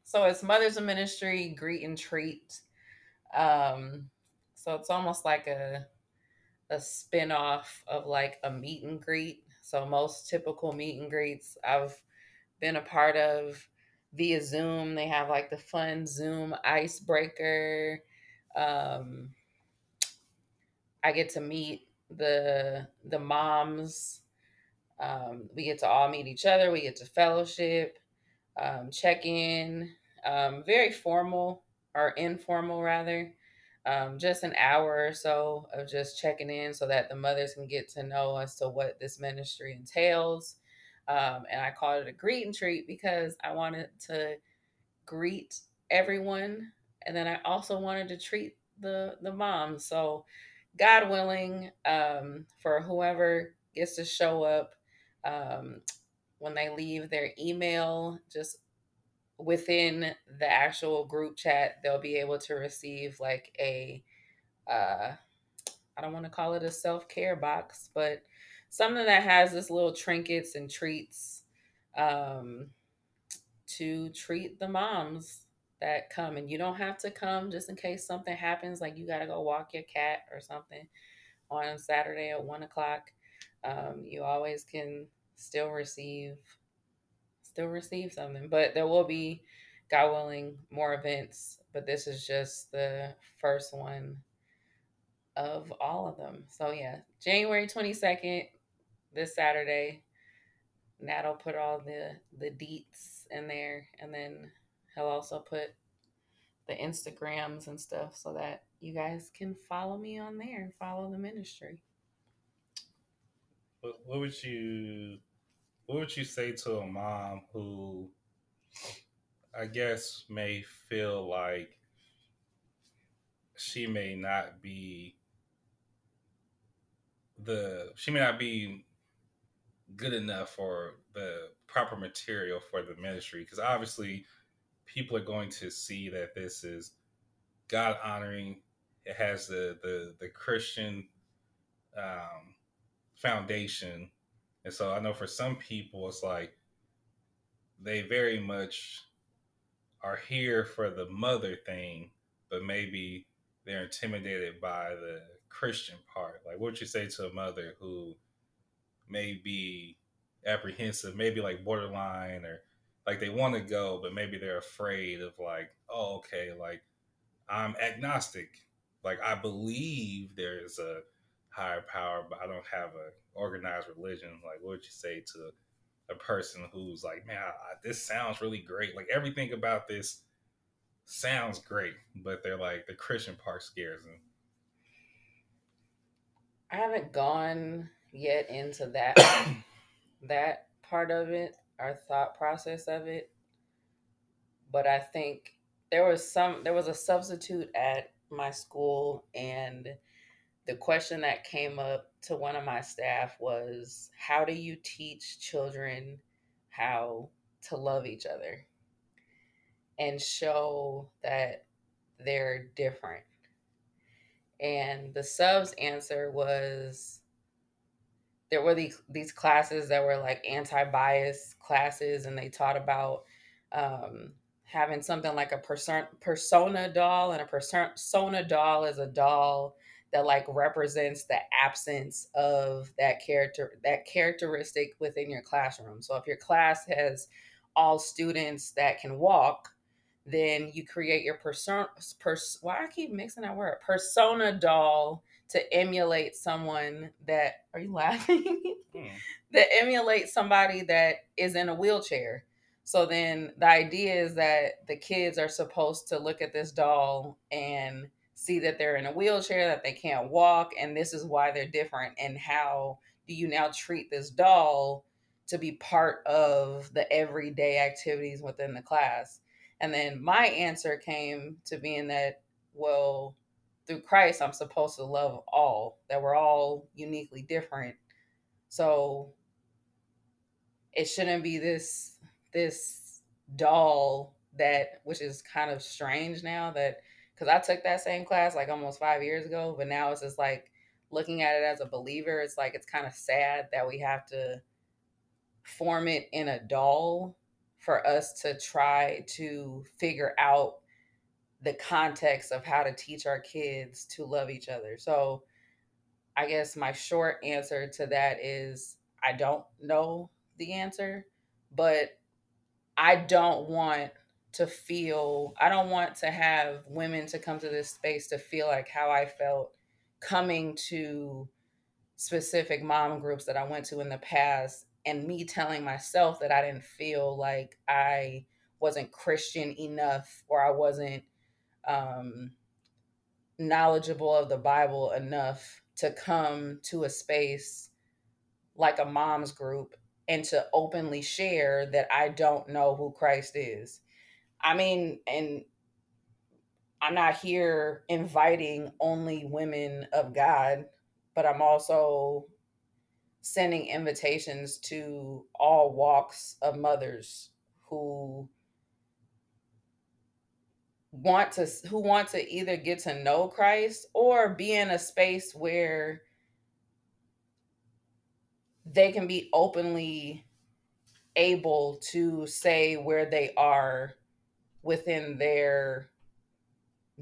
so it's Mothers of Ministry Greet and Treat. So it's almost like a spin-off of like a meet and greet. So most typical meet and greets I've been a part of via Zoom. They have like the fun Zoom icebreaker. I get to meet the moms. We get to all meet each other. We get to fellowship, check in, very formal or informal rather, just an hour or so of just checking in so that the mothers can get to know as to what this ministry entails. And I call it a greet and treat because I wanted to greet everyone. And then I also wanted to treat the mom. So God willing, for whoever gets to show up, when they leave their email, just within the actual group chat, they'll be able to receive like I don't want to call it a self-care box, but something that has this little trinkets and treats, to treat the moms that come. And you don't have to come just in case something happens, like you got to go walk your cat or something on Saturday at 1:00. You always can still receive something, but there will be, God willing, more events, but this is just the first one of all of them. So yeah, January 22nd, this Saturday, Nat'll put all the deets in there, and then he'll also put the Instagrams and stuff so that you guys can follow me on there and follow the ministry. What would you say to a mom who, I guess, may feel like she may not be good enough or the proper material for the ministry? Because obviously people are going to see that this is God honoring. It has the Christian foundation. And so I know for some people, it's like they very much are here for the mother thing, but maybe they're intimidated by the Christian part. Like, what would you say to a mother who may be apprehensive, maybe like borderline, or like they want to go, but maybe they're afraid of like, oh, okay, like I'm agnostic. Like I believe there's a higher power, but I don't have a organized religion. Like, what would you say to a person who's like, man, this sounds really great. Like everything about this sounds great, but they're like the Christian part scares them. I haven't gone yet into that part of it, our thought process of it. But I think there was a substitute at my school, and the question that came up to one of my staff was, how do you teach children how to love each other and show that they're different? And the sub's answer was, there were these classes that were like anti-bias classes, and they taught about having something like a persona doll, and a persona doll is a doll that like represents the absence of that characteristic within your classroom. So if your class has all students that can walk, then you create your persona doll to emulate someone that, are you laughing? Mm. That emulates somebody that is in a wheelchair. So then the idea is that the kids are supposed to look at this doll and see that they're in a wheelchair, that they can't walk, and this is why they're different. And how do you now treat this doll to be part of the everyday activities within the class? And then my answer came to being that, well, through Christ, I'm supposed to love all, that we're all uniquely different. So it shouldn't be this doll that, which is kind of strange now that, because I took that same class like almost 5 years ago, but now it's just like looking at it as a believer, it's like, it's kind of sad that we have to form it in a doll for us to try to figure out the context of how to teach our kids to love each other. So I guess my short answer to that is I don't know the answer, but I don't want to have women to come to this space to feel like how I felt coming to specific mom groups that I went to in the past, and me telling myself that I didn't feel like I wasn't Christian enough, or I wasn't knowledgeable of the Bible enough to come to a space like a mom's group and to openly share that I don't know who Christ is. I mean, and I'm not here inviting only women of God, but I'm also sending invitations to all walks of mothers who want to either get to know Christ or be in a space where they can be openly able to say where they are within their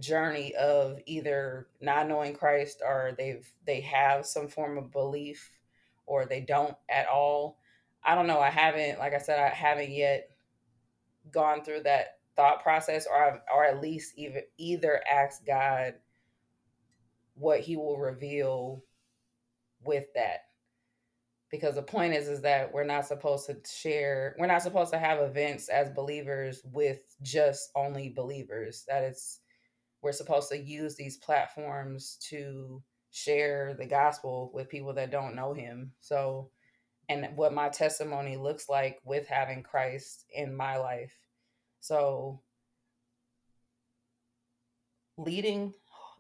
journey of either not knowing Christ, or they have some form of belief, or they don't at all. I don't know. I haven't yet gone through that thought process, or at least either ask God what he will reveal with that. Because the point is that we're not supposed to share, we're not supposed to have events as believers with just only believers. We're supposed to use these platforms to share the gospel with people that don't know him. So, and what my testimony looks like with having Christ in my life. So leading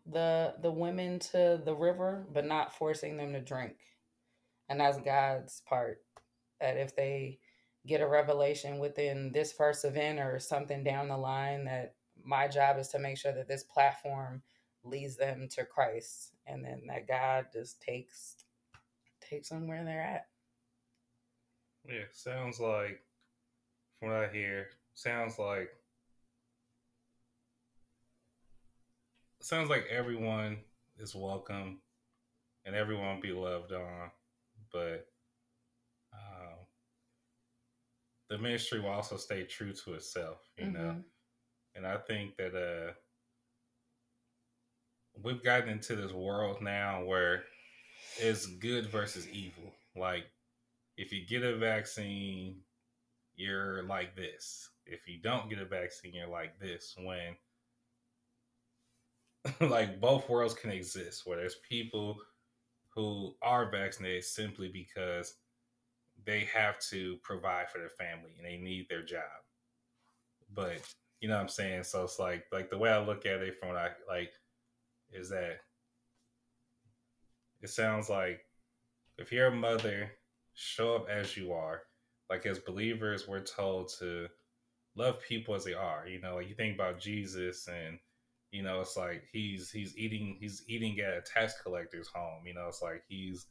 the women to the river, but not forcing them to drink. And that's God's part, that if they get a revelation within this first event or something down the line, that my job is to make sure that this platform leads them to Christ, and then that God just takes them where they're at. Yeah, sounds like, from what I hear, sounds like everyone is welcome and everyone be loved on, but the ministry will also stay true to itself, you mm-hmm. know? And I think that we've gotten into this world now where it's good versus evil. Like, if you get a vaccine, you're like this. If you don't get a vaccine, you're like this. When like both worlds can exist, where there's people who are vaccinated simply because they have to provide for their family and they need their job. But you know what I'm saying? So it's like the way I look at it from what I like is that it sounds like if you're a mother, show up as you are. Like, as believers, we're told to love people as they are. You know, like you think about Jesus, and you know, it's like he's eating at a tax collector's home. You know, it's like he's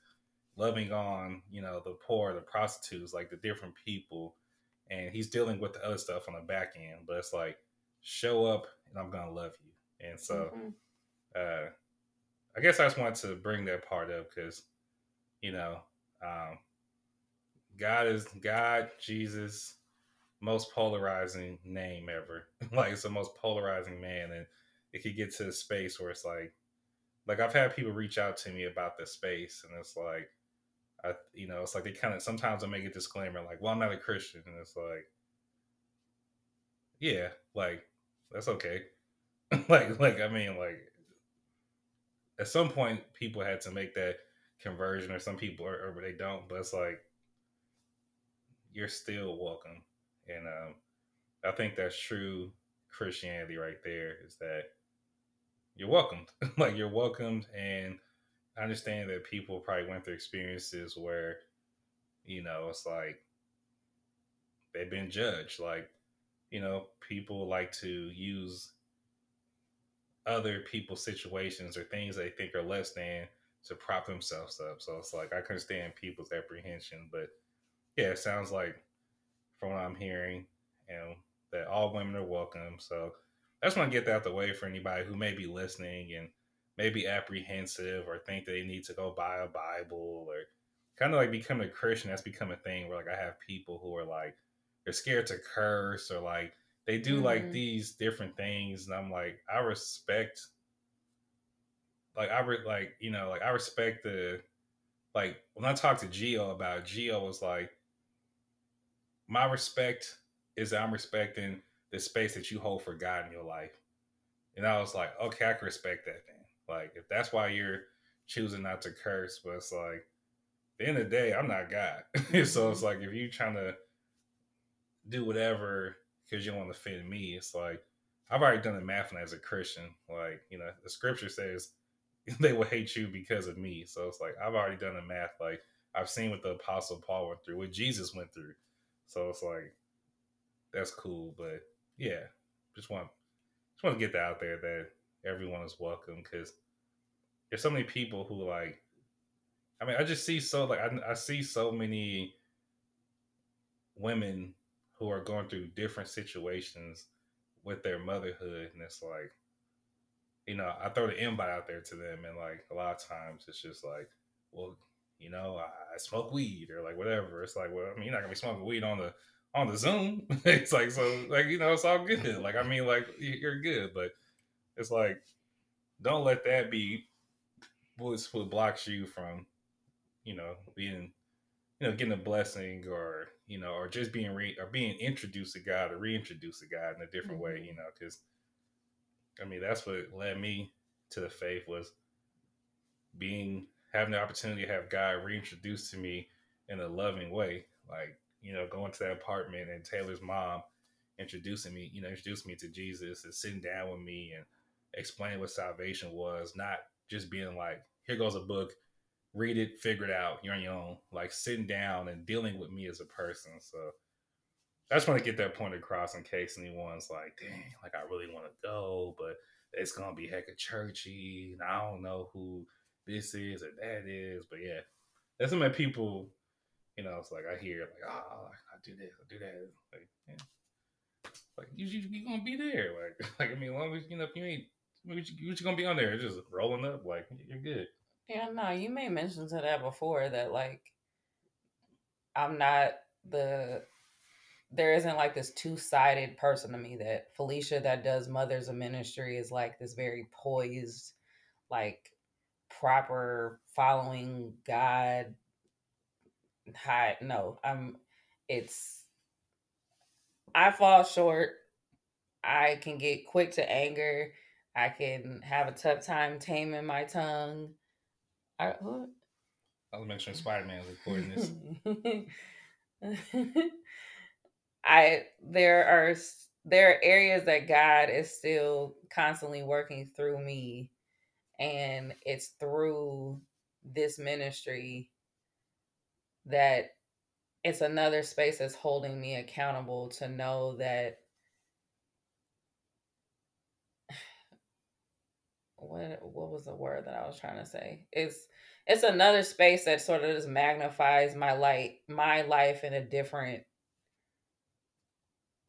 loving on, you know, the poor, the prostitutes, like the different people. And he's dealing with the other stuff on the back end, but it's like, show up and I'm going to love you. And so mm-hmm. I guess I just wanted to bring that part up because, you know, God, Jesus, most polarizing name ever. Like, it's the most polarizing man. And it could get to a space where it's like I've had people reach out to me about this space, and it's like, you know, it's like they kind of sometimes I make a disclaimer like, well, I'm not a Christian. And it's like, yeah, like, that's okay. like, I mean, like, at some point people had to make that conversion, or some people or they don't, but it's like, you're still welcome. And I think that's true Christianity right there, is that you're welcomed. Like, you're welcomed. And I understand that people probably went through experiences where, you know, it's like they've been judged. Like, you know, people like to use other people's situations or things they think are less than to prop themselves up. So it's like, I can understand people's apprehension, but yeah, it sounds like from what I'm hearing, you know, that all women are welcome. So I just want to get that out the way for anybody who may be listening and maybe apprehensive or think that they need to go buy a Bible, or kind of like becoming a Christian. That's become a thing where, like, I have people who are like, they're scared to curse, or like they do like these different things. And I'm like, I respect, I respect the, like, when I talked to Gio about it, Gio was like, my respect is that I'm respecting the space that you hold for God in your life. And I was like, okay, I can respect that then. Like, if that's why you're choosing not to curse, but it's like, at the end of the day, I'm not God. So it's like, if you're trying to do whatever because you don't want to offend me, it's like, I've already done the math on that as a Christian. Like, you know, the scripture says they will hate you because of me. So it's like, I've already done the math. Like, I've seen what the Apostle Paul went through, what Jesus went through. So it's like, that's cool. But yeah, just want to get that out there, that everyone is welcome, because there's so many people who, like, I mean, I just see I see so many women who are going through different situations with their motherhood, and it's like, you know, I throw the invite out there to them, and like, a lot of times it's just like, well, you know, I smoke weed, or like whatever. It's like, well, I mean, you're not gonna be smoking weed on the Zoom. It's like, so, like, you know, it's all good. Like, I mean, like, you're good, but it's like, don't let that be what blocks you from, you know, being, you know, getting a blessing, or, you know, or just being being introduced to God, or reintroduced to God in a different way, you know, because, I mean, that's what led me to the faith, was having the opportunity to have God reintroduced to me in a loving way. Like, you know, going to that apartment and Taylor's mom introduced me to Jesus, and sitting down with me and explaining what salvation was, not just being like, here goes a book, read it, figure it out, you're on your own. Like, sitting down and dealing with me as a person. So I just want to get that point across, in case anyone's like, dang, like, I really want to go, but it's going to be hecka churchy, and I don't know who this is or that is. But yeah, that's what people, you know, it's like, I hear, like, oh, I do this, I do that. Like, yeah. Like, you gonna be there. Like, I mean, as long as, you know, if you ain't, what you gonna be on there? Just rolling up, like, you're good. Yeah, no, you made mention to that before, that, like, I'm not there isn't like this two-sided person to me. That Felicia that does Mothers of Ministry is like this very poised, like, proper, following God. I fall short. I can get quick to anger. I can have a tough time taming my tongue. I'll make sure Spider-Man is recording this. There are areas that God is still constantly working through me, and it's through this ministry that it's another space that's holding me accountable to know that, what was the word that I was trying to say? It's another space that sort of just magnifies my life in a different,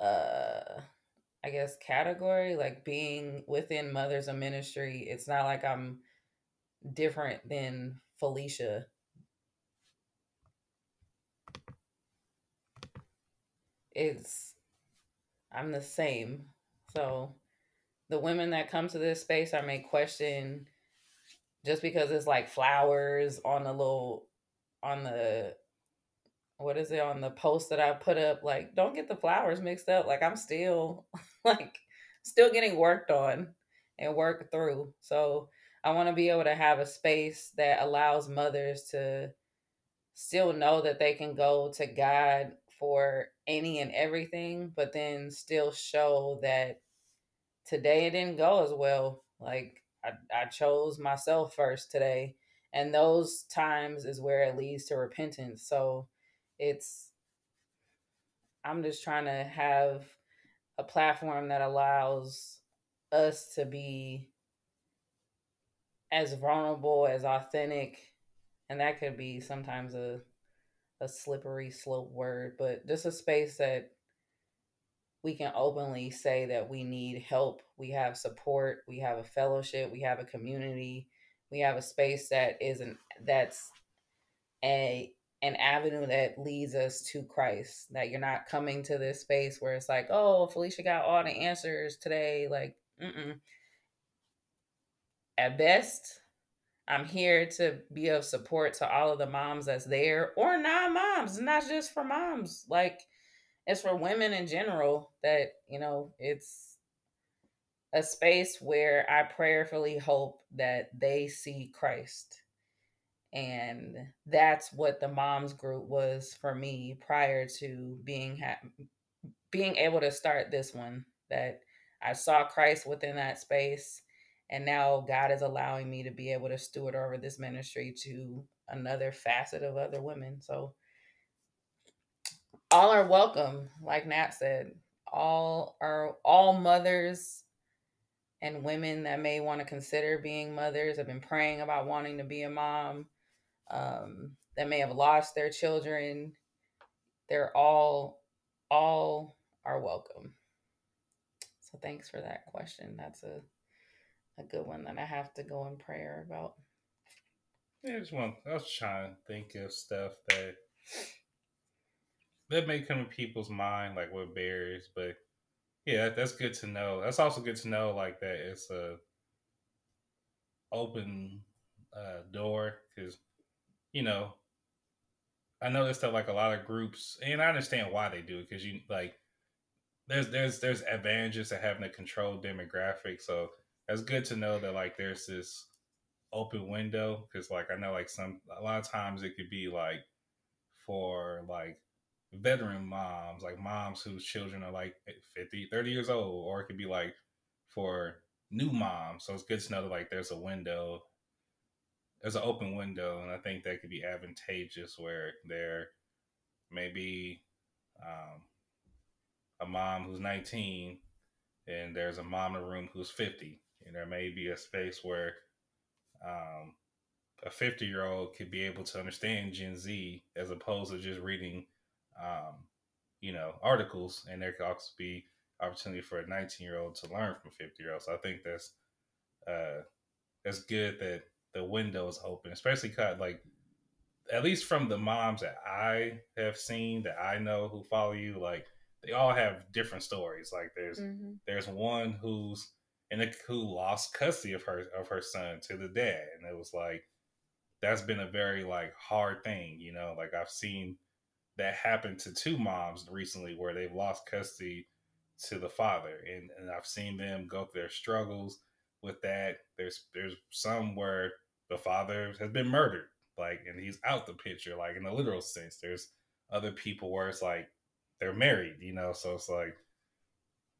I guess, category. Like, being within Mothers of Ministry, it's not like I'm different than Felicia. I'm the same. So the women that come to this space, I may question, just because it's like flowers on the post that I put up, like, don't get the flowers mixed up. Like, I'm still getting worked on and worked through. So I want to be able to have a space that allows mothers to still know that they can go to God for any and everything, but then still show that today it didn't go as well. Like I chose myself first today. And those times is where it leads to repentance. So I'm just trying to have a platform that allows us to be as vulnerable, as authentic. And that could be sometimes a slippery slope word, but just a space that we can openly say that we need help. We have support. We have a fellowship. We have a community. We have a space that's an avenue that leads us to Christ, that you're not coming to this space where it's like, oh, Felicia got all the answers today. Like, At best, I'm here to be of support to all of the moms that's there, or non-moms. It's not just for moms. Like, it's for women in general that, it's a space where I prayerfully hope that they see Christ. And that's what the moms group was for me prior to being able to start this one, that I saw Christ within that space. And now God is allowing me to be able to steward over this ministry to another facet of other women. So all are welcome. Like Nat said, all mothers and women that may want to consider being mothers, have been praying about wanting to be a mom, that may have lost their children. They're all are welcome. So thanks for that question. That's a good one that I have to go in prayer about. Yeah, I was trying to think of stuff that may come to people's mind, like what barriers, but yeah, that's good to know. That's also good to know, like, that it's a open door, because, I noticed that, like, a lot of groups, and I understand why they do it, because there's advantages to having a controlled demographic. So that's good to know that, like, there's this open window, because, like, I know, like, a lot of times it could be, like, for, like, veteran moms, like moms whose children are like 30 years old, or it could be like for new moms. So it's good to know that, like, there's an open window, and I think that could be advantageous, where there may be a mom who's 19 and there's a mom in the room who's 50, and there may be a space where a 50-year-old could be able to understand Gen Z, as opposed to just reading articles, and there could also be opportunity for a 19-year-old to learn from a 50-year-old. So I think that's good that the window is open, especially cut, like, at least from the moms that I have seen, that I know, who follow you, like, they all have different stories. Like, there's one who lost custody of her son to the dad, and it was like, that's been a very, like, hard thing, like, I've seen that happened to two moms recently, where they've lost custody to the father. And I've seen them go through their struggles with that. There's some where the father has been murdered, like, and he's out the picture, like, in the literal sense. There's other people where it's like, they're married, so it's like,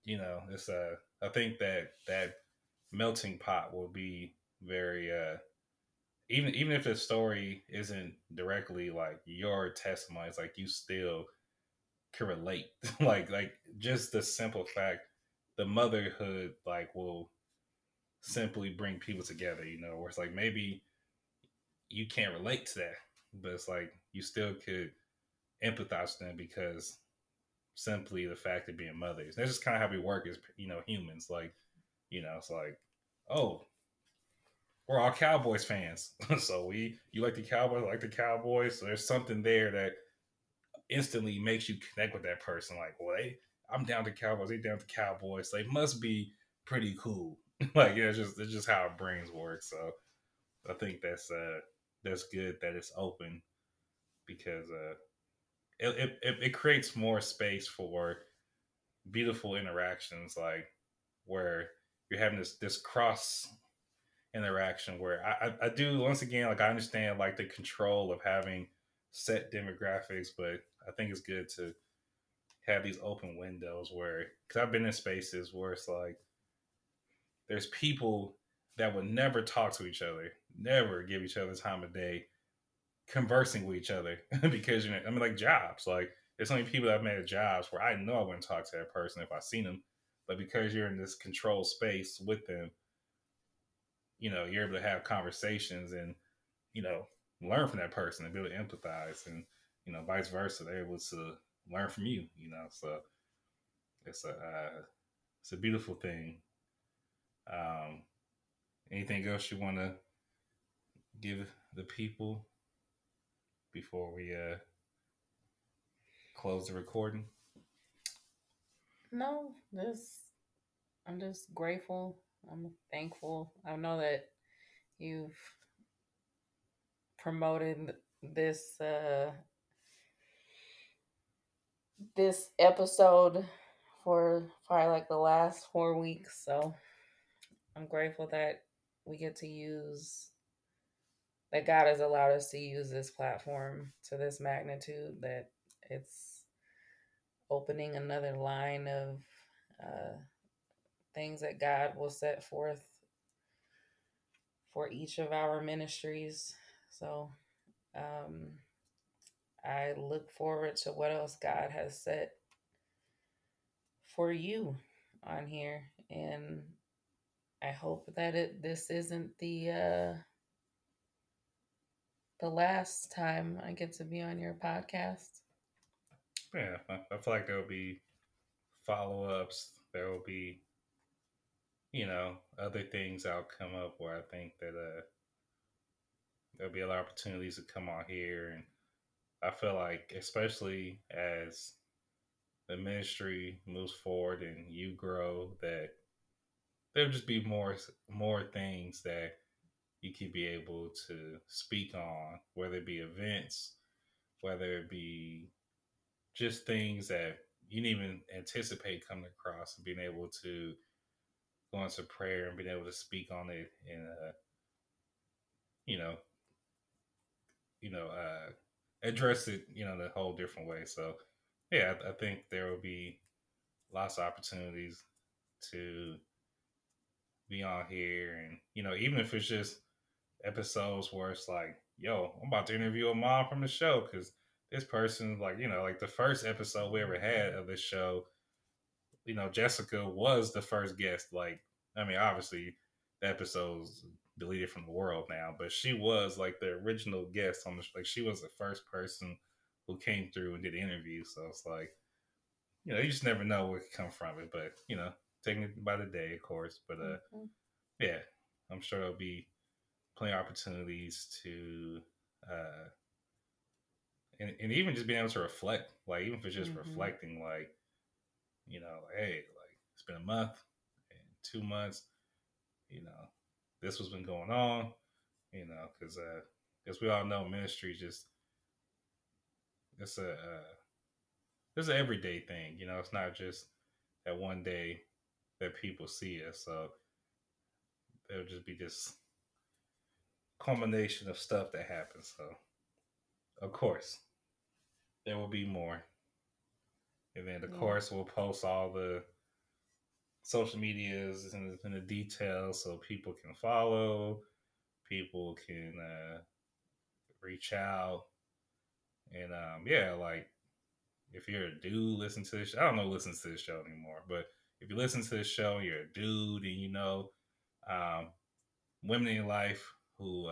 it's I think that melting pot will be very, even if the story isn't directly, like, your testimony, it's like you still can relate. like just the simple fact, the motherhood, like, will simply bring people together, where it's like, maybe you can't relate to that, but it's like you still could empathize with them, because simply the fact of being mothers. That's just kind of how we work as, humans. Like, it's like, oh, we're all Cowboys fans. So you like the Cowboys, I like the Cowboys. So there's something there that instantly makes you connect with that person. Like, well, I'm down to Cowboys. They down to Cowboys. They must be pretty cool. Like, yeah, it's just how our brains work. So I think that's good that it's open, because it creates more space for beautiful interactions, like, where you're having this cross interaction where I do, once again, like I understand like the control of having set demographics, but I think it's good to have these open windows where, because I've been in spaces where it's like there's people that would never talk to each other, never give each other time of day, conversing with each other because, you know, I mean, like jobs, like there's so many people that I've met at jobs where I know I wouldn't talk to that person if I seen them, but because you're in this controlled space with them, you know, you're able to have conversations and, you know, learn from that person and be able to empathize, and, you know, vice versa, they're able to learn from you, you know, so it's a beautiful thing. Anything else you want to give the people before we close the recording? No, I'm just grateful. I'm thankful. I know that you've promoted this this episode for probably like the last 4 weeks, so I'm grateful that we get to use, that God has allowed us to use this platform to this magnitude, that it's opening another line of things that God will set forth for each of our ministries. So I look forward to what else God has set for you on here. And I hope that this isn't the last time I get to be on your podcast. Yeah, I feel like there'll be follow-ups. There will be, you know, other things that'll come up where I think that there'll be a lot of opportunities to come on here. And I feel like, especially as the ministry moves forward and you grow, that there'll just be more things that you could be able to speak on, whether it be events, whether it be just things that you didn't even anticipate coming across, and being able to go into prayer and being able to speak on it and, address it, you know, the whole different way. So yeah, I think there will be lots of opportunities to be on here. And, you know, even if it's just episodes where it's like, yo, I'm about to interview a mom from the show, because this person, like, you know, like the first episode we ever had of this show, you know, Jessica was the first guest. Like, I mean, obviously the episode's deleted from the world now, but she was like the original guest on the, like, she was the first person who came through and did the interview. So it's like, you know, you just never know what could come from it, but, you know, taking it by the day, of course, but yeah, I'm sure there'll be plenty of opportunities to, and even just being able to reflect, like, even if it's just reflecting, like, you know, hey, like, it's been a month and 2 months, you know, this was been going on, you know, because as we all know, ministry just, it's an everyday thing, you know, it's not just that one day that people see us. So there'll just be this culmination of stuff that happens. So of course there will be more. And then of course we'll post all the social medias and the details so people can follow, people can reach out. And yeah, like if you're a dude listening to this show, I don't know who listens to this show anymore, but if you listen to this show, you're a dude, and you know, women in your life who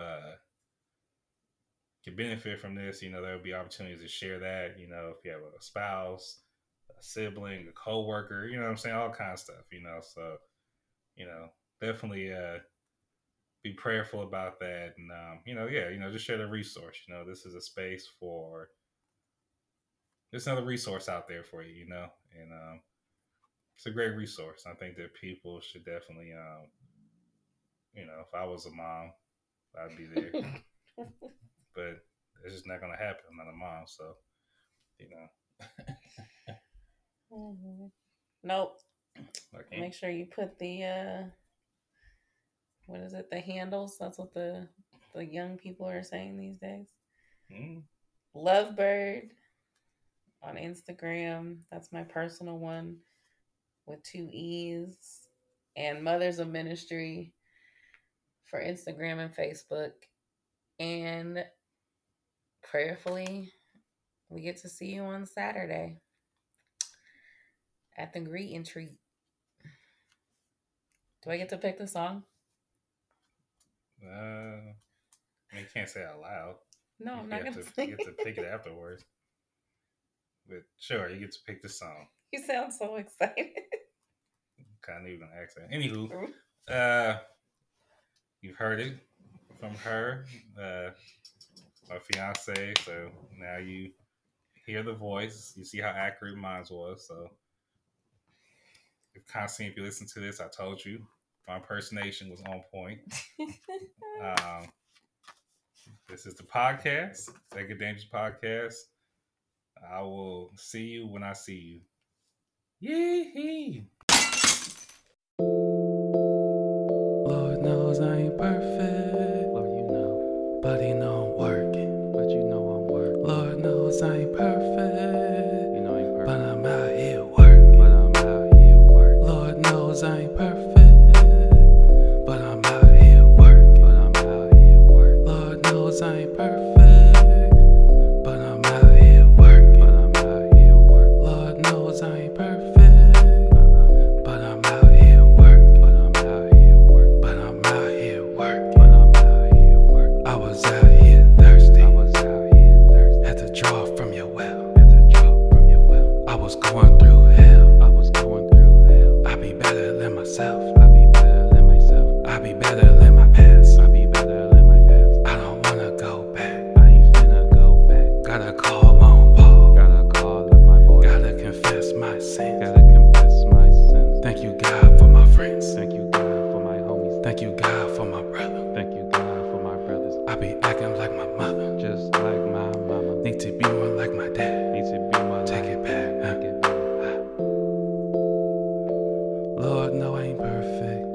can benefit from this, you know, there'll be opportunities to share that, you know, if you have a spouse, a sibling, a coworker, you know what I'm saying? All kinds of stuff, you know, so, you know, definitely be prayerful about that. And, you know, yeah, you know, just share the resource, you know, this is a space for, there's another resource out there for you, you know, and, it's a great resource. I think that people should definitely, you know, if I was a mom, I'd be there. But it's just not going to happen. I'm not a mom, so, you know. Nope. Okay. Make sure you put the, what is is it the handles? That's what the young people are saying these days. Loveebyrd on Instagram. That's my personal one with 2 E's. And Mothers of Ministry for Instagram and Facebook. And prayerfully, we get to see you on Saturday at the Greet and Treat. Do I get to pick the song? You can't say it out loud. No, I'm not going to say. You get to pick it afterwards. But sure, you get to pick the song. You sound so excited. Kind of even accent. Anywho, you've heard it from her, my fiance. So now you hear the voice. You see how accurate mine was. So if Constantine, if you listen to this, I told you my impersonation was on point. This is the podcast, Sacred Dangers Podcast. I will see you when I see you. Yee-hee. Lord knows I ain't perfect. Lord, you know. But he know I'm working. But you know I'm working. Lord knows I ain't perfect. You know I ain't perfect. But I'm out here working. But I'm out here working. Lord knows I ain't perfect. But I'm out here working. But I'm out here working. Lord knows I ain't perfect. Lord, no, I ain't perfect.